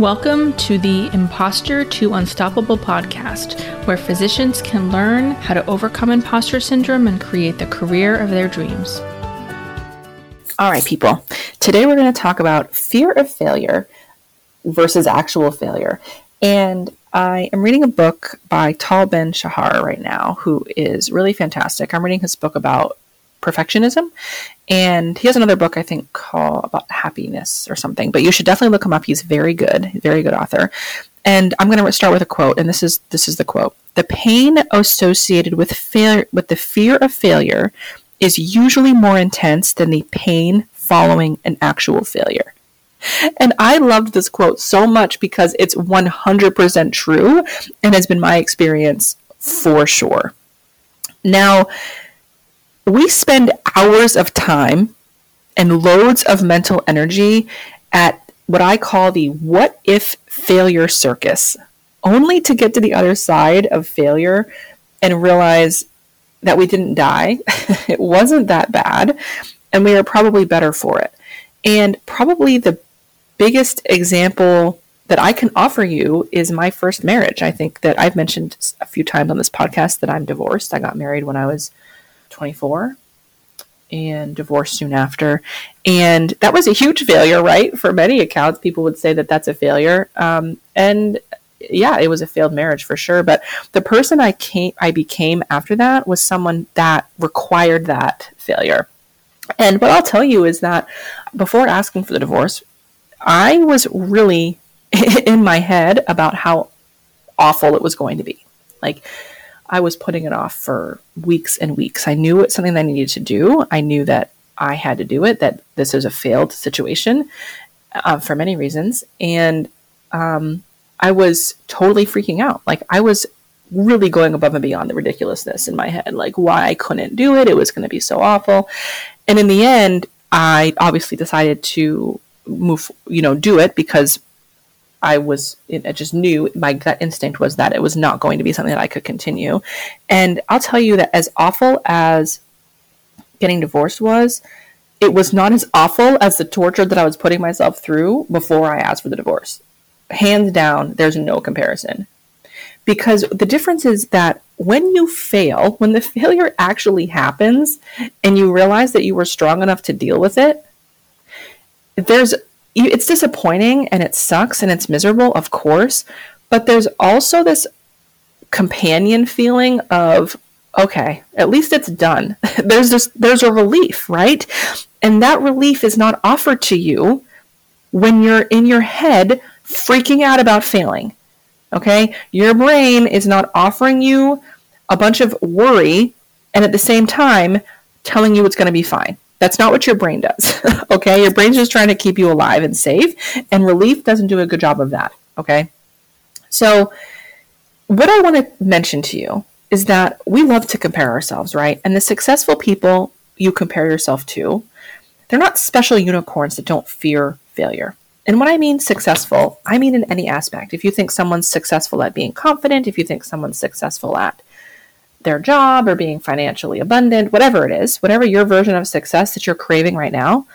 Welcome to the Imposter to Unstoppable podcast, where physicians can learn how to overcome imposter syndrome and create the career of their dreams. All right, people. Today we're going to talk about fear of failure versus actual failure. And I am reading a book by Tal Ben Shahar right now, who is really fantastic. I'm reading his book about perfectionism. And he has another book, I think, called about happiness or something, but you should definitely look him up. He's very good author. And I'm going to start with a quote. And this is the quote. The pain associated with the fear of failure is usually more intense than the pain following an actual failure. And I loved this quote so much because it's 100% true and has been my experience for sure. Now, we spend hours of time and loads of mental energy at what I call the what if failure circus, only to get to the other side of failure and realize that we didn't die. It wasn't that bad, and we are probably better for it. And probably the biggest example that I can offer you is my first marriage. I think that I've mentioned a few times on this podcast that I'm divorced. I got married when I was 24 and divorced soon after. And that was a huge failure, right? For many accounts, people would say that that's a failure. And yeah, it was a failed marriage for sure. But the person I became after that was someone that required that failure. And what I'll tell you is that before asking for the divorce, I was really in my head about how awful it was going to be. Like, I was putting it off for weeks and weeks. I knew it's something that I needed to do. I knew that I had to do it, that this is a failed situation for many reasons. And I was totally freaking out. Like, I was really going above and beyond the ridiculousness in my head, like why I couldn't do it. It was going to be so awful. And in the end, I obviously decided to move, do it because I just knew my gut instinct was that it was not going to be something that I could continue. And I'll tell you that as awful as getting divorced was, it was not as awful as the torture that I was putting myself through before I asked for the divorce. Hands down, there's no comparison. Because the difference is that when you fail, when the failure actually happens and you realize that you were strong enough to deal with it, it's disappointing and it sucks and it's miserable, of course, but there's also this companion feeling of, okay, at least it's done. There's a relief, right? And that relief is not offered to you when you're in your head freaking out about failing. Okay, your brain is not offering you a bunch of worry and at the same time telling you it's going to be fine. That's not what your brain does. Okay, your brain's just trying to keep you alive and safe, and relief doesn't do a good job of that. Okay, so what I want to mention to you is that we love to compare ourselves, right? And the successful people you compare yourself to, they're not special unicorns that don't fear failure. And when I mean successful, I mean in any aspect. If you think someone's successful at being confident, if you think someone's successful at their job or being financially abundant, whatever it is, whatever your version of success that you're craving right now,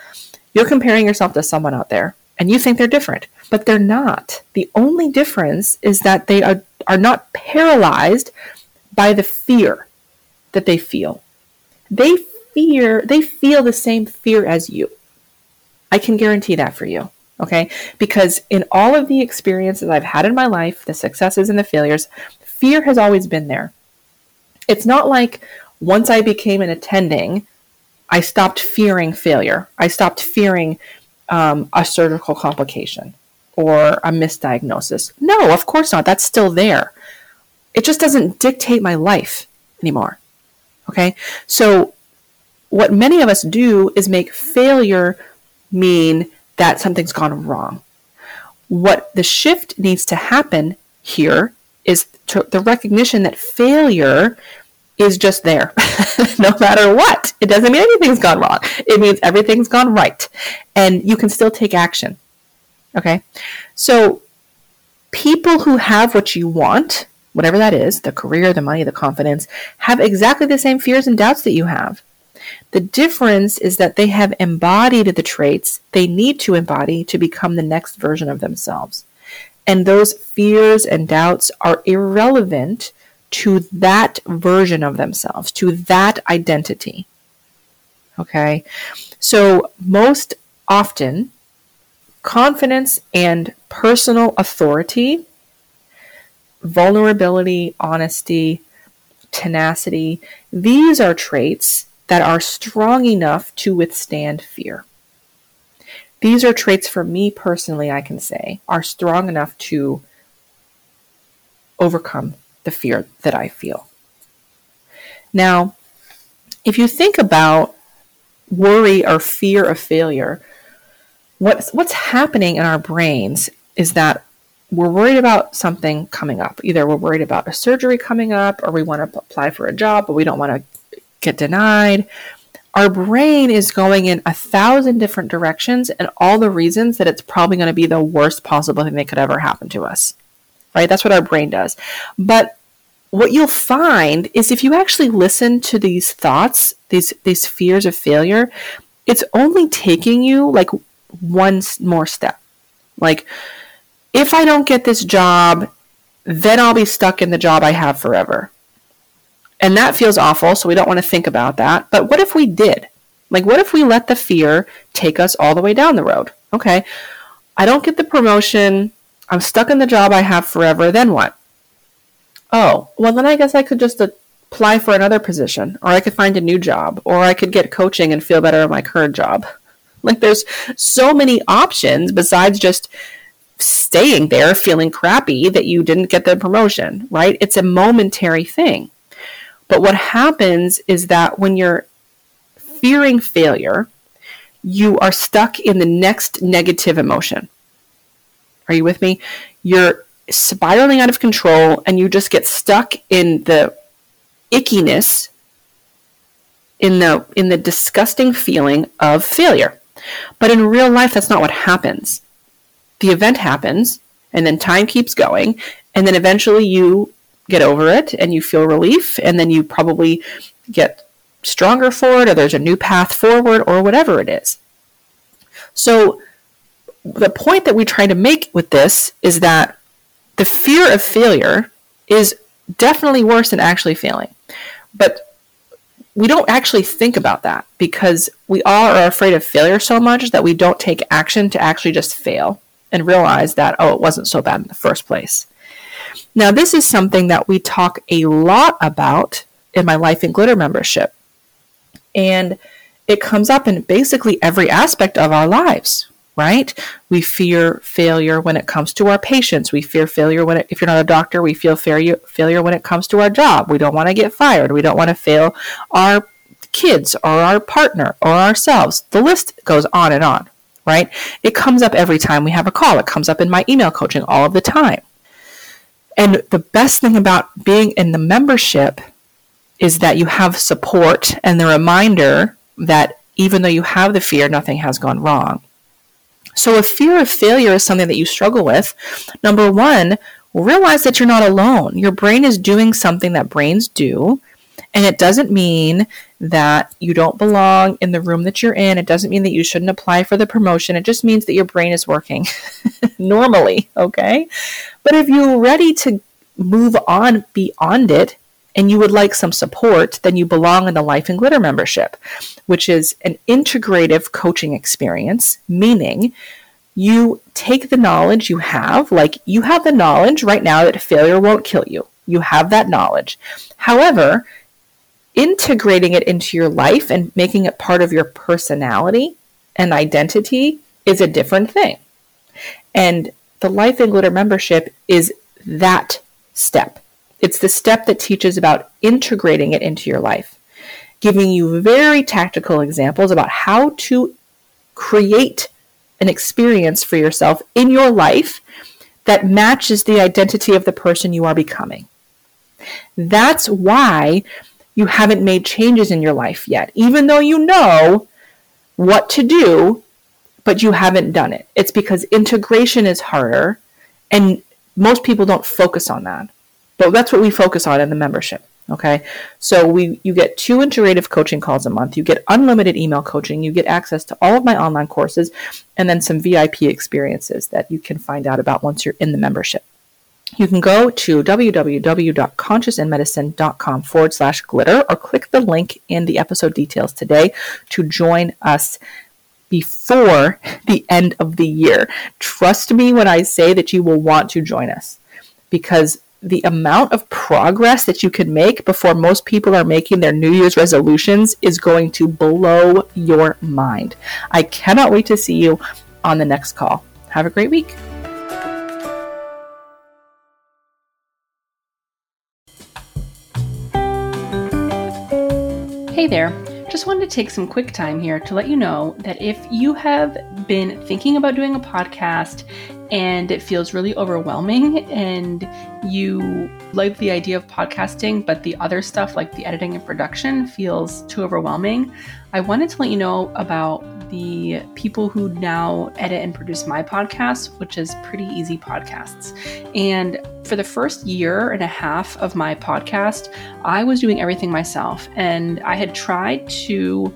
you're comparing yourself to someone out there and you think they're different, but they're not. The only difference is that they are not paralyzed by the fear that they feel. They feel the same fear as you. I can guarantee that for you. Okay, because in all of the experiences I've had in my life, the successes and the failures, fear has always been there. It's not like once I became an attending, I stopped fearing failure. I stopped fearing a surgical complication or a misdiagnosis. No, of course not. That's still there. It just doesn't dictate my life anymore. Okay, so what many of us do is make failure mean that something's gone wrong. What the shift needs to happen here is the recognition that failure is just there, no matter what. It doesn't mean anything's gone wrong. It means everything's gone right, and you can still take action. Okay? So people who have what you want, whatever that is, the career, the money, the confidence, have exactly the same fears and doubts that you have. The difference is that they have embodied the traits they need to embody to become the next version of themselves. And those fears and doubts are irrelevant to that version of themselves, to that identity. Okay? So most often, confidence and personal authority, vulnerability, honesty, tenacity, these are traits that are strong enough to withstand fear. These are traits for me personally, I can say, are strong enough to overcome the fear that I feel. Now, if you think about worry or fear of failure, what's happening in our brains is that we're worried about something coming up. Either we're worried about a surgery coming up, or we want to apply for a job, but we don't want to get denied. Our brain is going in 1,000 different directions and all the reasons that it's probably going to be the worst possible thing that could ever happen to us, right? That's what our brain does. But what you'll find is if you actually listen to these thoughts, these fears of failure, it's only taking you like one more step. Like, if I don't get this job, then I'll be stuck in the job I have forever. And that feels awful, so we don't want to think about that. But what if we did? Like, what if we let the fear take us all the way down the road? Okay, I don't get the promotion. I'm stuck in the job I have forever. Then what? Oh, well, then I guess I could just apply for another position, or I could find a new job, or I could get coaching and feel better at my current job. Like, there's so many options besides just staying there feeling crappy that you didn't get the promotion, right? It's a momentary thing. But what happens is that when you're fearing failure, you are stuck in the next negative emotion. Are you with me? You're spiraling out of control and you just get stuck in the ickiness, in the disgusting feeling of failure. But in real life, that's not what happens. The event happens, and then time keeps going, and then eventually you get over it and you feel relief, and then you probably get stronger for it, or there's a new path forward, or whatever it is. So the point that we try to make with this is that the fear of failure is definitely worse than actually failing. But we don't actually think about that because we all are afraid of failure so much that we don't take action to actually just fail and realize that, oh, it wasn't so bad in the first place. Now, this is something that we talk a lot about in my Life in Glitter membership. And it comes up in basically every aspect of our lives, right? We fear failure when it comes to our patients. We fear failure if you're not a doctor, we feel failure when it comes to our job. We don't want to get fired. We don't want to fail our kids or our partner or ourselves. The list goes on and on, right? It comes up every time we have a call. It comes up in my email coaching all of the time. And the best thing about being in the membership is that you have support and the reminder that even though you have the fear, nothing has gone wrong. So if fear of failure is something that you struggle with, number one, realize that you're not alone. Your brain is doing something that brains do. And it doesn't mean that you don't belong in the room that you're in. It doesn't mean that you shouldn't apply for the promotion. It just means that your brain is working normally, okay? But if you're ready to move on beyond it and you would like some support, then you belong in the Life in Glitter membership, which is an integrative coaching experience, meaning you take the knowledge you have, like you have the knowledge right now that failure won't kill you. You have that knowledge. However, integrating it into your life and making it part of your personality and identity is a different thing. And the Life in Glitter membership is that step. It's the step that teaches about integrating it into your life, giving you very tactical examples about how to create an experience for yourself in your life that matches the identity of the person you are becoming. That's why you haven't made changes in your life yet, even though you know what to do, but you haven't done it. It's because integration is harder, and most people don't focus on that. But that's what we focus on in the membership. Okay, so you get 2 iterative coaching calls a month. You get unlimited email coaching. You get access to all of my online courses and then some VIP experiences that you can find out about once you're in the membership. You can go to www.consciousinmedicine.com/glitter or click the link in the episode details today to join us before the end of the year. Trust me when I say that you will want to join us, because the amount of progress that you can make before most people are making their New Year's resolutions is going to blow your mind. I cannot wait to see you on the next call. Have a great week. Hey there. Just wanted to take some quick time here to let you know that if you have been thinking about doing a podcast and it feels really overwhelming and you like the idea of podcasting, but the other stuff like the editing and production feels too overwhelming, I wanted to let you know about the people who now edit and produce my podcast, which is Pretty Easy Podcasts. And for the first year and a half of my podcast, I was doing everything myself, and I had tried to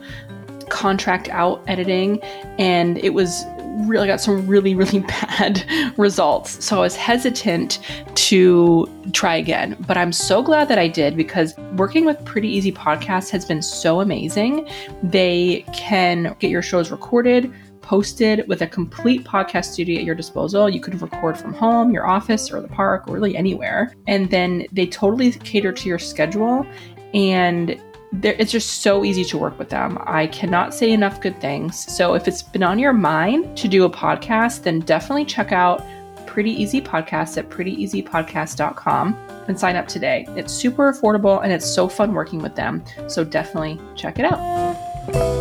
contract out editing, and it was really got some really bad results. So I was hesitant to try again, but I'm so glad that I did, because working with Pretty Easy Podcasts has been so amazing. They can get your shows recorded, posted with a complete podcast studio at your disposal. You could record from home, your office, or the park, or really anywhere. And then they totally cater to your schedule, and it's just so easy to work with them. I cannot say enough good things. So if it's been on your mind to do a podcast, then definitely check out Pretty Easy Podcasts at prettyeasypodcast.com and sign up today. It's super affordable and it's so fun working with them. So definitely check it out.